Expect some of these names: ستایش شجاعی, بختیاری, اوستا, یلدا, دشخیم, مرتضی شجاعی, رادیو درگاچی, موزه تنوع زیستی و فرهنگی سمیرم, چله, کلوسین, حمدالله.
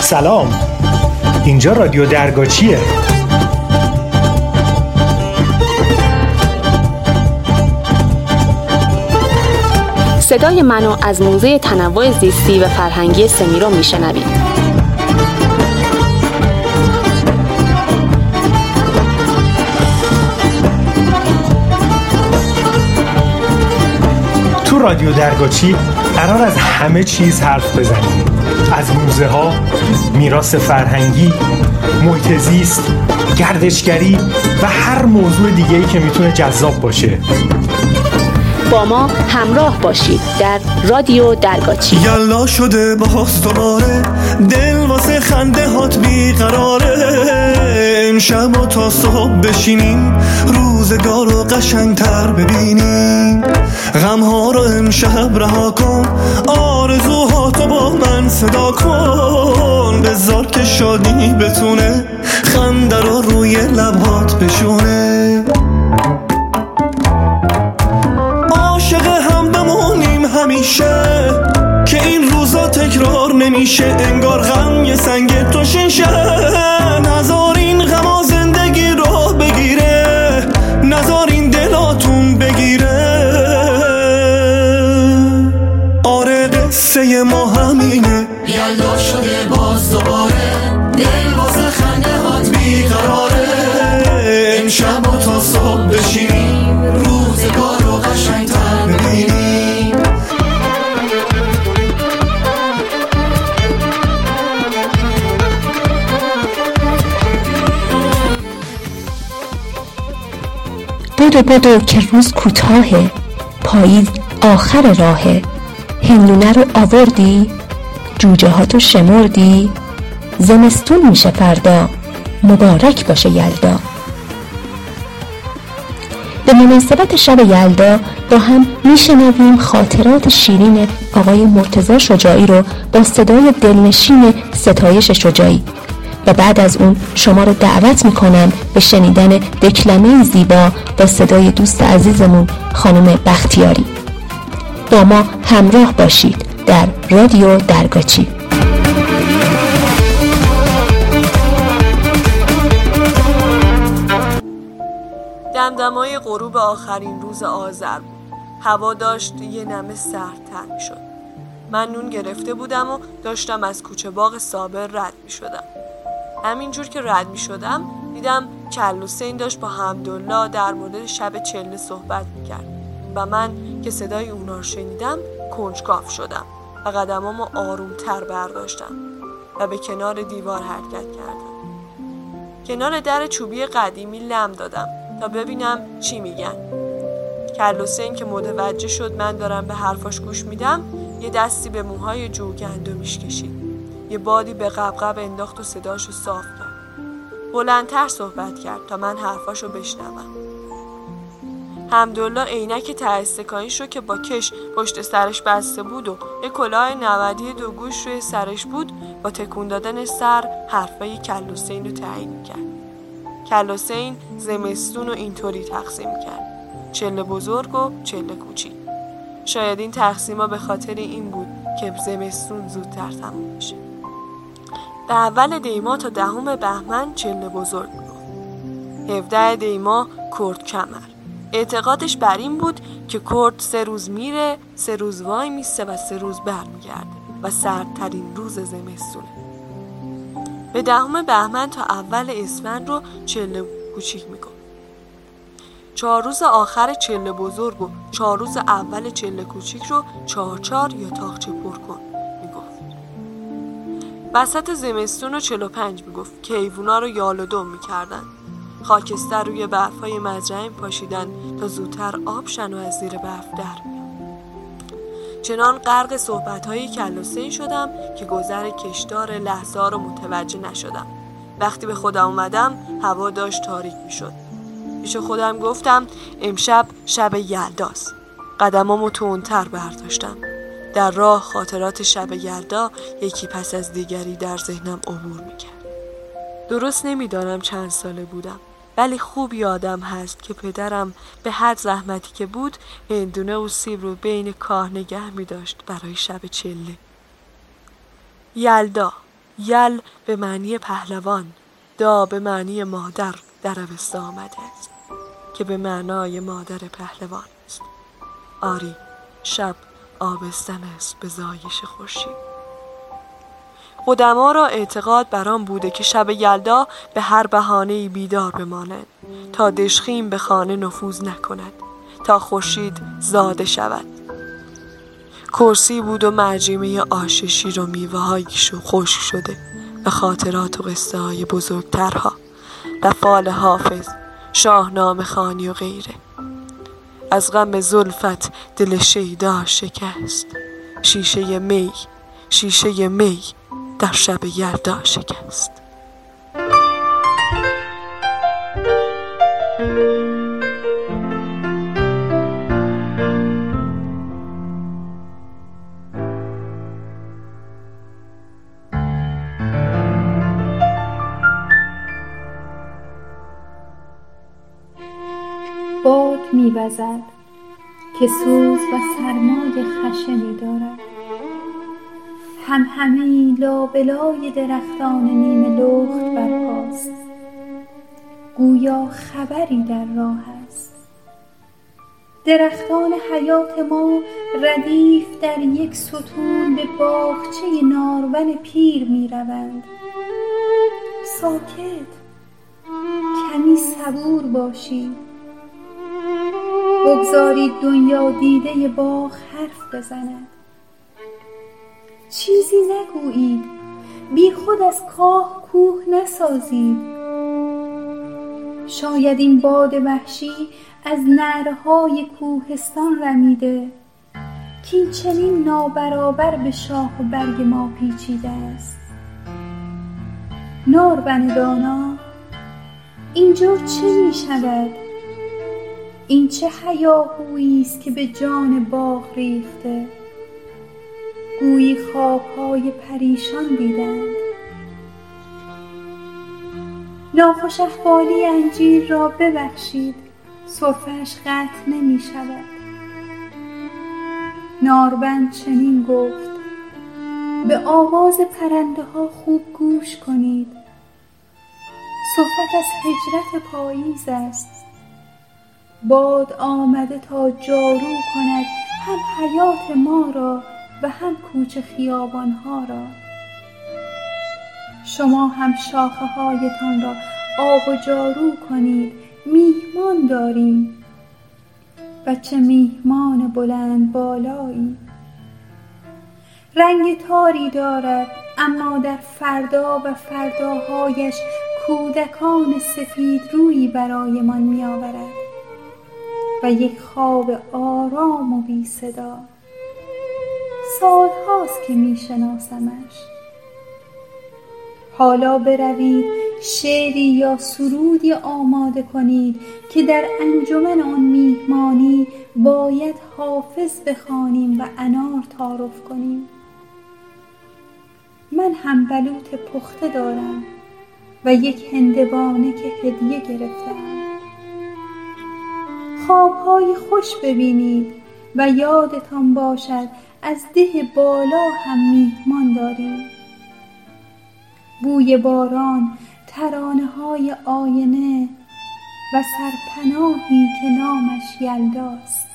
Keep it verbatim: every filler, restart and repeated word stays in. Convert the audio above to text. سلام، اینجا رادیو درگاچیه. صدای منو از موزه تنوع زیستی و فرهنگی سمیرم میشنوید. تو رادیو درگاچی قرار از همه چیز حرف بزنیم، از موزه ها، میراث فرهنگی، محیط زیست، گردشگری و هر موضوع دیگه‌ای که میتونه جذاب باشه. با ما همراه باشید در رادیو درگاچی. یلا شده باز دوباره، دل واسه خنده هات بیقراره، امشب و تا صبح بشینیم روزگار رو قشنگتر ببینیم، غمها رو امشب رها کن، آرزوهاتو با من صدا کن، بذار که شادی بتونه خنده رو روی لبهات بشونه، همیشه که این روزا تکرار نمیشه، انگار غم یه سنگ تو شیشه، نزار این غما زندگی رو بگیره، نزار این دلاتون بگیره. آره قصه ما همینه، یلدا شده باز دوباره، دل واسه خنده هات بیقراره، امشب و تا صبح بشینیم روزگار رو قشنگتر ببینیم. بدو بدو که روز کوتاهه، پاییز آخر راهه، هندونه رو آوردی، جوجه ها تو شمردی، زمستون میشه فردا، مبارک باشه یلدا. به مناسبت شب یلدا با هم میشنویم خاطرات شیرین آقای مرتضی شجاعی رو با صدای دلنشین ستایش شجاعی و بعد از اون شما رو دعوت میکنم به شنیدن دکلمه زیبا با صدای دوست عزیزمون خانم بختیاری. با ما همراه باشید در رادیو درگاچی. دمدمای غروب آخرین روز آذر بود. هوا داشت یه نمه سردتر میشد. من نون گرفته بودم و داشتم از کوچه باغ صابر رد میشدم. همینجور که رد می شدم دیدم کلوسین داشت با حمدالله در مورد شب چله صحبت می کرد و من که صدای اونا رو شنیدم کنجکاو شدم و قدمامو آروم تر برداشتم و به کنار دیوار حرکت کردم. کنار در چوبی قدیمی لم دادم تا ببینم چی میگن. کلوسین که متوجه شد من دارم به حرفاش گوش میدم یه دستی به موهای جو گندمیش کشید، یه بادی به قبقب انداخت و صداشو صاف کرد. بلندتر صحبت کرد تا من حرفاشو بشنوم. حمدالله عینک تاسکانیشو که با کش پشت سرش بسته بود و یه کلاه نودی دو گوش روی سرش بود با تکون دادن سر حرفای کلوسین رو تعیین کرد. کلوسین زمستون رو اینطوری تقسیم کرد، چله بزرگ و چله کوچیک. شاید این تقسیما به خاطر این بود که زمستون زودتر تموم بشه. به اول دیما تا دهم بهمن چله بزرگ بود. هفده دیما کرد کمر. اعتقادش بر این بود که کرد سه روز میره، سه روز وای میسته و سه روز برمیگرده و سردترین روز زمستونه. به دهم بهمن تا اول اسفند رو چله کوچیک میکنه. چهار روز آخر چله بزرگ و چهار روز اول چله کوچیک رو چهارچار یا تاخچه پر کن میگفت. وسط زمستون رو چلو پنج میگفت که حیونا رو یال و دم میکردن. خاکستر روی برفای مزرعه پاشیدن تا زودتر آب شن و از زیر برف در میان. چنان غرق صحبت‌های کلوسین شدم که گذر کشدار لحظه ها رو متوجه نشدم. وقتی به خودم اومدم هوا داشت تاریک میشد. پیش خودم گفتم امشب شب یلداست. قدمامو تندتر برداشتم. در راه خاطرات شب یلدا یکی پس از دیگری در ذهنم عبور میکرد. درست نمیدانم چند ساله بودم ولی خوب یادم هست که پدرم به هر زحمتی که بود هندونه و سیب رو بین کاه نگه می داشت برای شب چله. یلدا، یل به معنی پهلوان، دا به معنی مادر در اوستا آمده است که به معنای مادر پهلوان است. آری، شب آبستن است به زایش خورشید. قدما را اعتقاد برام بوده که شب یلدا به هر بهانه‌ای بیدار بمانند تا دشخیم به خانه نفوذ نکند، تا خورشید زاده شود. کرسی بود و مرجیمه آش شیر و میوه‌هایش خشک شده و خاطرات و قصه های بزرگترها و فال حافظ، شاهنامه خوانی و غیره. از غم زلفت دل شیدا شکست، شیشه می، شیشه می در شب یلدا شکست. باد می‌وزد که سوز و سرمای خشنی دارد، همهمه لابلای درختان نیم لخت برپاست، گویا خبری در راه است. درختان حیات ما ردیف در یک ستون به باغچه نارون پیر می روند. ساکت، کمی صبور باشید، بگذارید دنیا دیده باغ حرف بزند. چیزی نگویید، بی خود از کاه کوه نسازید. شاید این باد وحشی از نعره‌های کوهستان رمیده که این چنین نابرابر به شاخ و برگ ما پیچیده است. نارون دانا، اینجا چه می شود؟ این چه هیاهویی است که به جان باغ ریخته؟ گویی خواب‌های پریشان دیدند. ناخوش احوالی انجیر را ببخشید، سرفش قطع نمی شود. نارون چنین گفت: به آواز پرنده‌ها خوب گوش کنید. صحبت از هجرت پاییز است. باد آمده تا جارو کند هم حیات ما را و هم کوچه خیابان‌ها را. شما هم شاخه‌هایتان را آب و جارو کنید. میهمان داریم و چه میهمان بلند بالایی. رنگ تاری دارد، اما در فردا و فرداهایش کودکان سفید روی برای من می‌آورد و یک خواب آرام و بی صدا. سال هاست که می شناسمش. حالا بروید شعری یا سرودی آماده کنید که در انجمن آن میهمانی باید حافظ بخوانیم و انار تعارف کنیم. من هم بلوط پخته دارم و یک هندوانه که هدیه گرفتم. خوابهای خوش ببینید و یادتان باشد از ده بالا هم میهمان داریم. بوی باران، ترانه‌های آینه و سرپناهی که نامش یلداست.